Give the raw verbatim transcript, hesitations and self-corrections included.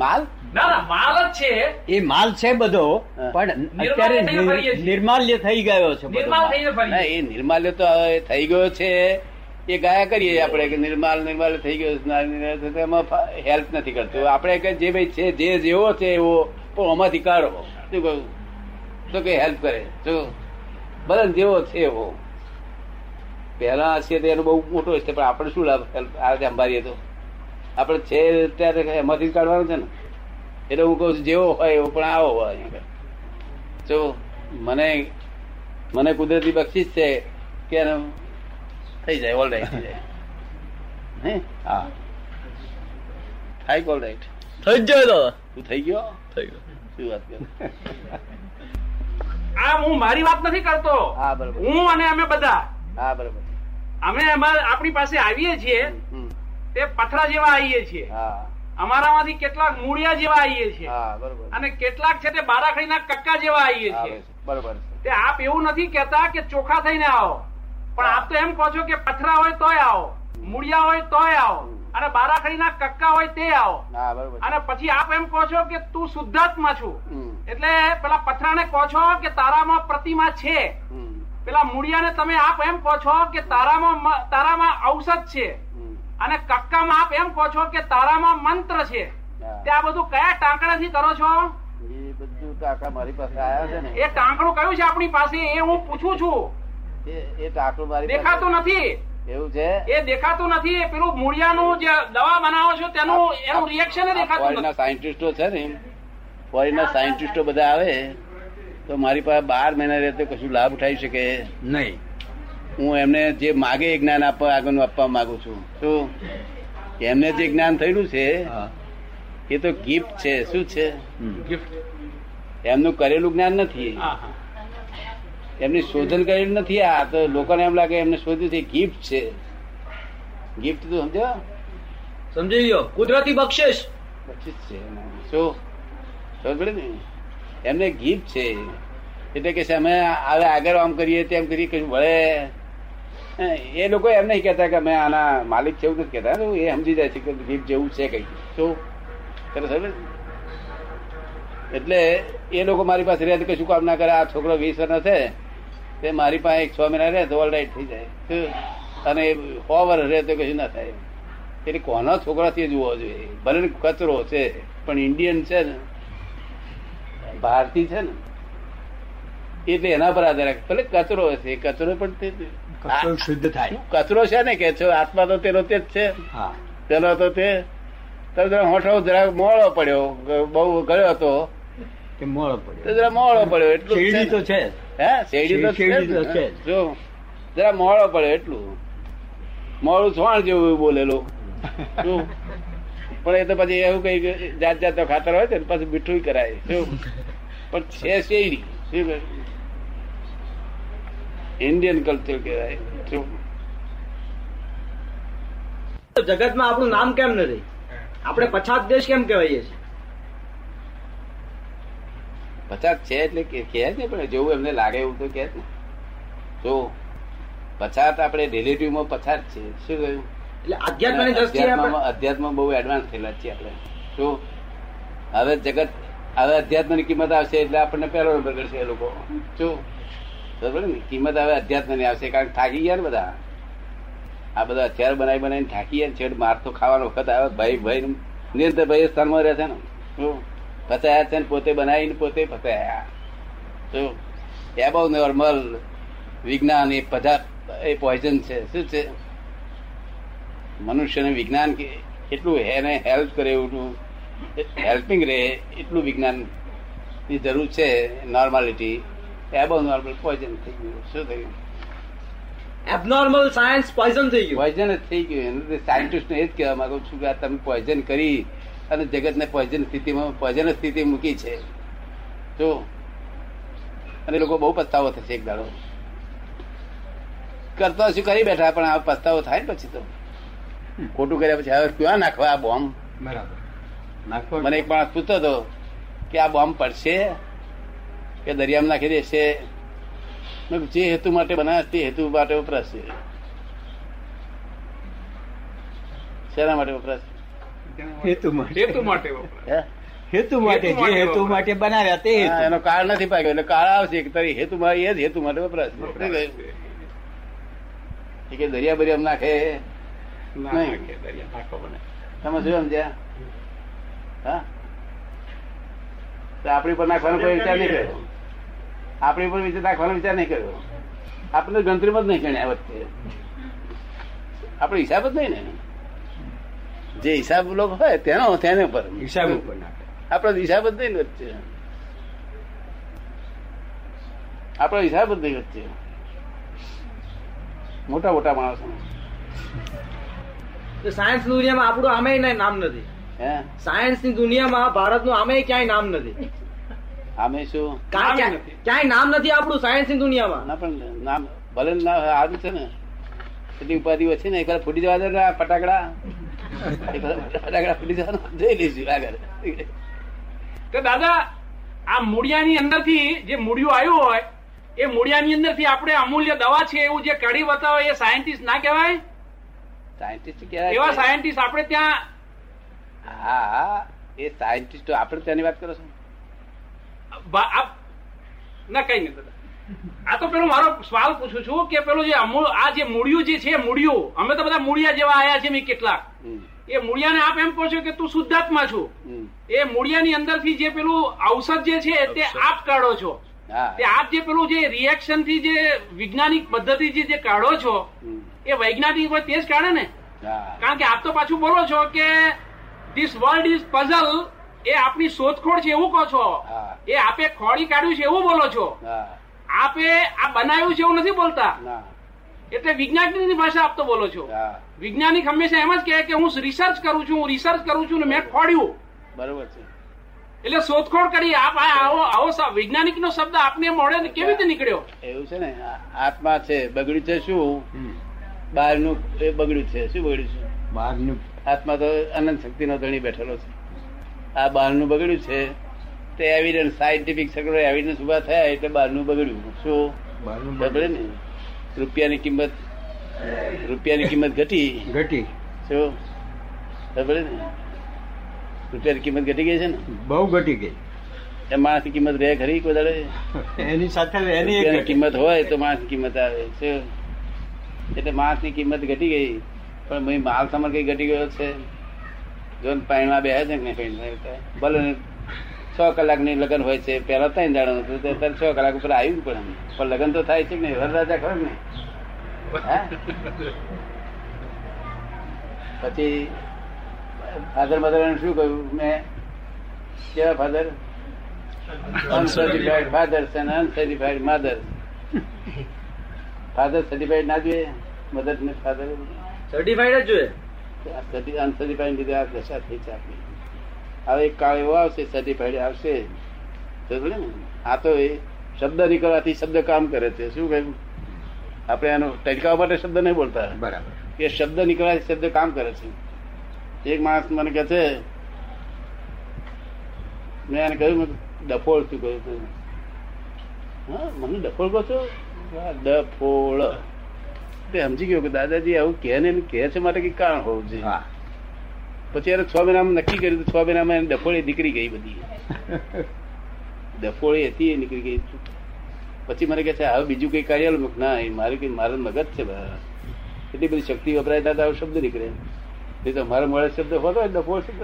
માલ? ના ના માલ જ છે, એ માલ છે બધો, પણ અત્યારે નિર્માલ્ય થઈ ગયો છે. એ નિર્માલ્ય તો થઈ ગયો છે, એ ગાયા કરીએ આપણે કે નિર્માલ નિર્માલ્ય થઈ ગયો, એમાં હેલ્પ નથી કરતું આપણે કે જે ભાઈ છે જે જેવો છે એવો પણ આમાંથી કાઢો, શું કહ્યું તો કે હેલ્પ કરે જો બધા જેવો છે એવો. પહેલા હશે તો એનો બહુ મોટો હશે, પણ આપણે શું લાભ આ રીતે સંભાળીએ તો આપડે છે ત્યારે એમાંથી જ કાઢવાનું છે ને. એટલે હું કઉ છું જેવો હોય એવો પણ આવો હોય. જો મને મને કુદરતી બક્ષીસ છે કે થઈ જાય, ઓલ રાઈટ થઈ જાય. હે હા થાય, ઓલ રાઈટ થઈ જાય દાદા. તું થઈ ગયો? થઈ ગયો. શું વાત કર, આ હું મારી વાત નથી કરતો. હા બરોબર, હું અને અમે બધા. હા બરોબર, અમે આપણી પાસે આવીએ છીએ તે પથરા જેવા આવીએ છીએ, અમારામાંથી કેટલાક મૂળિયા જેવા આવીએ છીએ અને કેટલાક છે તે બારાખડીના કક્કા જેવા આવીએ છીએ. બરોબર, તે આપ એવું નથી કહેતા કે ચોખા થઈને આવો, પણ આપ તો એમ કહો છો કે પથરા હોય તોય આવો, મૂળિયા હોય તોય આવો અને બારાખડીના કક્કા હોય તે આવો. અને પછી આપ એમ કહો છો કે તું શુદ્ધાત્મા છું, એટલે પેલા પથરાને કહો છો કે તારામાં પ્રતિમા છે, પેલા મૂળિયાને તમે આપ એમ કહો છો કે તારામાં તારામાં ઔષધ છે અને કક્કામાં આપ એમ કહો છો કે તારામાં મંત્ર છે. તે આ બધું કયા ટાંકણાથી કરો છો? એ બધું ટાંકા મારી પાસે આયા છે ને. એ ટાંકણું કયું છે આપણી પાસે, એ હું પૂછું છું. એ ટાંકણું મારી દેખાતું નથી. એવું છે? એ દેખાતું નથી. પેલું મૂળિયાનું જે દવા બનાવો છો તેનું એનું રિએક્શન દેખાતું નથી. સાયન્ટિસ્ટો છે ને, ફોરેનના સાયન્ટિસ્ટો બધા આવે તો મારી પાસે બાર મહિના રહેતો કશું લાભ ઉઠાવી શકે નહીં. હું એમને જે માગે એ જ્ઞાન આપવા આગળનું આપવા માંગુ છું. શું એમને જે જ્ઞાન થયેલું છે એ તો ગિફ્ટ છે. શું છે ગિફ્ટ? એમનું કરેલું જ્ઞાન નથી, એમની શોધન કરેલું નથી. આ તો લોકોને એમ લાગે એમને શોધ્યું છે, ગિફ્ટ છે. ગિફ્ટ તું સમજો, સમજી ગયો? કુદરતી બક્ષિસ બક્ષિસ છે. શું સમજ પડે ને? એમને ગિફ્ટ છે, એટલે કે અમે હવે આગળ આમ કરીએ તેમ કરીએ કશું વળે. એ લોકો એમ નહીં કહેતા કે અમે આના માલિક છે, એવું નથી કહેતા. એ સમજી જાય છે કે ગિફ્ટ જેવું છે કઈ. શું એટલે એ લોકો મારી પાસે રહે કશું કામ ના કરે. આ છોકરો વીસ વર્ષ છે તે મારી પાસે એક છ મહિના રહે તો ઓલરાઈટ થઈ જાય, અને સો વર્ષ રહે તો કશું ના થાય. એટલે કોના છોકરાથી જોવો જોઈએ, ભલે કચરો છે પણ ઇન્ડિયન છે ને, ભારતી છે ને, એટલે એના પર આધાર રાખે. ભલે કચરો હશે, કચરો પણ શુદ્ધ થાય. કચરો છે ને કે આત્મા તો તેનો તે જ છે. પેલો તો તે હોઠો જરા મોળો પડ્યો, બહુ ગયો હતો કે મોળો પડ્યો, જરા મોળો પડ્યો એટલું. શેરડી તો છે. હે શેરડી તો છે, જો જરા મોળો પડ્યો એટલું, મોળું છોણ જેવું બોલેલું. શું પણ એ તો પછી એવું કઈ જાત જાત નો ખાતર હોય છે ને, પછી મીઠું કરાય. શું પણ છે શેરડી. શું ઇન્ડિયન કલ્ચર કહેવાય. જગત માં આપણું નામ કેમ નથી? આપણે પછાત દેશ કેમ કહેવાય છે? પછાત છે એટલે કે પણ જેવું એમને લાગે એવું તો કે જો પછાત આપણે રિલેટિવમાં પછાત છે. શું કહ્યું? એટલે આધ્યાત્મની દ્રષ્ટિએ અધ્યાત્મ બહુ એડવાન્સ થયેલા છે આપણે. શું હવે જગત હવે અધ્યાત્મની કિંમત આવશે એટલે આપણને પહેલો નંબર કરશે એ લોકો. શું બરોબર ને? કિંમત હવે અધ્યાત્મની આવશે, કારણ થાકી ગયા ને બધા. આ બધા હથિયાર બનાવી બનાવીને થાકી ગયા, છેડ માર તો ખાવાનો વખત આવે. ભાઈ ભાઈ નિરંતર ભાઈ સ્થાનમાં રહે છે ને. શું ફસાયા છે ને, પોતે બનાવીને પોતે ફસાયા. શું એ બહુ નોર્મલ વિજ્ઞાન એ પદાર્થ એ પોઈઝન છે. શું છે મનુષ્યને વિજ્ઞાન એટલું એને હેલ્પ કરે એવું હેલ્પિંગ રહે એટલું વિજ્ઞાન ની જરૂર છે. નોર્માલિટી એબોર્મલ નોર્મલ પોઈઝન થઈ ગયું. શું થઈ ગયું? એબનોર્મલ સાયન્સ પોઈઝન થઈ ગયું. પોઈઝન જ થઈ ગયું. સાયન્ટિસ્ટને એ જ કહેવા માંગુ છું કે આ તમે પોઈઝન કરી અને જગતને પોઈઝન સ્થિતિમાં પોઈઝન સ્થિતિ મૂકી છે. જો અને લોકો બહુ પસ્તાવો થશે એક દાડો. કરતા શું કરી બેઠા, પણ આ પસ્તાવો થાય ને પછી તો ખોટું કર્યા પછી હવે ક્યાં નાખવા આ બોમ્બ? બરાબર. મને એક માણસ પૂછતો હતો કે આ બોમ્બ પડશે કે દરિયામાં નાખી દેશે? જે હેતુ માટે બનાવે તે હેતુ માટે વપરાશે, શેના માટે વપરાશે? હેતુ માટે હેતુ માટે વપરાય. હેતુ માટે જે હેતુ માટે બનાવ્યા તે એનો કાળ નથી પાક્યો એટલે કાળ આવશે તારી હેતુ મારી એ જ હેતુ માટે વપરાશે. કે દરિયા બરિયામ નાખે નાખે દરિયા નાખો બને તમે શું સમજ્યા? હા, આપણી પર નાખવાનો કોઈ વિચાર નહીં કર્યો, આપણી પર વિચાર નાખવાનો વિચાર નહીં કર્યો, આપણે ગણતરીમાં જ નહીં ગણ્યા. વચ્ચે આપડે હિસાબ જ નહીં ને, જે હિસાબ લોકો હોય તેનો તેને પર હિસાબ ઉપર નાખે, આપડો હિસાબ જ નહીં ને વચ્ચે, આપડો હિસાબ જ નહીં વચ્ચે. મોટા મોટા માણસો સાયન્સ દુનિયામાં આપણું આમે નામ નથી. સાયન્સ ની દુનિયામાં ભારત નું આમે ક્યાંય નામ નથી. આમે શું ક્યાંય નામ નથી આપણું સાયન્સ ની દુનિયામાં. પણ નામ ભલે આવ્યું છે ને એટલી ઉપાધિઓ છે ને, એક વાર ફૂટી જવા દે ફટાકડા ફટાકડા ફૂટી જવાના જોઈ લઈશું આગળ. તો દાદા આ મૂળિયાની અંદર થી જે મૂળિયું આવ્યું હોય એ મૂળિયાની અંદર થી આપણે અમૂલ્ય દવા છે એવું જે કાઢી બતાવે એ સાયન્ટિસ્ટ ના કહેવાય? સાયન્ટિસ્ટ કહેવાય, એવા સાયન્ટિસ્ટ આપણે ત્યાં. હા, એ સાયન્ટિસ્ટ આપણે ત્યાંની વાત કરો છો ના? કઈ નહીં દાદા, આ તો પેલો મારો સવાલ પૂછું છું કે પેલું જે અમૂળ આ જે મૂળિયું જે છે મૂળિયું, અમે તો બધા મૂળિયા જેવા આવ્યા છે કેટલાક, એ મૂળિયાને આપ એમ કહો છો કે તું શુદ્ધાત્મા છું, એ મૂળિયાની અંદરથી જે પેલું ઔષધ જે છે તે આપ કાઢો છો. આપ જે પેલું જે રિએક્શન થી જે વૈજ્ઞાનિક પદ્ધતિથી જે કાઢો છો એ વૈજ્ઞાનિક હોય તે જ કાઢે ને? કારણ કે આપ તો પાછું બોલો છો કે ધીસ વર્લ્ડ ઇઝ પઝલ, એ આપની શોધખોળ છે એવું કહો છો, એ આપે ખોળી કાઢ્યું છે એવું બોલો છો, આપે આ બનાવ્યું છે એવું નથી બોલતા. એટલે વૈજ્ઞાનિકની ભાષા આપ તો બોલો છો. વૈજ્ઞાનિક હંમેશા એમ જ કહે કે હું રિસર્ચ કરું છું, હું રિસર્ચ કરું છું ને મેં ખોળ્યું. બરોબર છે, એટલે શોધખોળ કરી. આપ આવો વૈજ્ઞાનિક નો શબ્દ આપને મોડે કેવી રીતે નીકળ્યો? એવું છે ને, આત્મા છે બગડ્યું છે. શું બહારનું બગડ્યું છે? શું બગડ્યું છે બહારનું? આત્મા તો અનંત શક્તિ નો ધણી બેઠેલો છે. આ બહારનું બગડ્યું છે તે એવિડન્સ, સાયન્ટિફિક સગડો એવિડન્સ ઉભા થયા એટલે બહારનું બગડ્યું. શું બહારનું બગડે ને? રૂપિયાની કિંમત રૂપિયાની કિંમત ઘટી ઘટી શું બગડે ને? રૂપિયાની કિંમત ઘટી ગઈ છે ને, બહુ ઘટી ગઈ. એ માણસ ની કિંમત રહે ખરી? કોઈ દાડે એની સાથે એની કિંમત હોય તો માણસ ની કિંમત આવે છે. એટલે માણસ ની કિંમત ઘટી ગઈ, પણ માલ સામાન કઈ ઘટી ગયો છે? જો પાણીમાં બેસે છે ને કઈ ભલે છ કલાક ની લગ્ન હોય છે, પેલા ત્રણ દાડો હતું ત્યારે છ કલાક ઉપર આવ્યું પણ પણ લગ્ન તો થાય છે ને. વરરાજા ખબર ને પછી ફાધર મધર શું કહ્યું? મેં કેવા ફાધર? અનસર્ટિફાઈડ ફાધર અને અનસર્ટિફાઈડ મધર. ફાધર સર્ટિફાઈડ ના જોઈએ, મધર ને ફાધર સર્ટિફાઈડ જ જોઈએ. અનસર્ટિફાઈડ લીધે આ દશા થઈ છે આપણી. હવે એક કાળ એવો આવશે સર્ટિફાઈડ આવશે તો ભલે ને. આ તો એ શબ્દ નીકળવાથી શબ્દ કામ કરે છે. શું કહ્યું? આપણે આનો ટચકાવા માટે શબ્દ નહીં બોલતા, બરાબર? એ શબ્દ નીકળવાથી શબ્દ કામ કરે છે. એક માણસ મને કહે છે, મેં એને કહ્યું ડફોળ શું કહ્યું તું? હા, મને ડફોળ કહો છો? ડફોળ તે સમજી ગયો કે દાદાજી આવું કહે ને એને કહે છે માટે કંઈક કારણ હોવું જોઈએ. હા, પછી એને છ મહિનામાં નક્કી કર્યું. છ મહિનામાં એને ડફોળી નીકળી ગઈ, બધી ડફોળી હતી એ નીકળી ગઈ. પછી મને કહે છે હવે બીજું કંઈ કાર્યાલય ના એ મારું કંઈ મારું મગજ છે બરાબર, એટલી બધી શક્તિ વપરાય દાદા આવો શબ્દ નીકળે. એ તો મારા મળે શબ્દ હોતો ડફોળ શબ્દ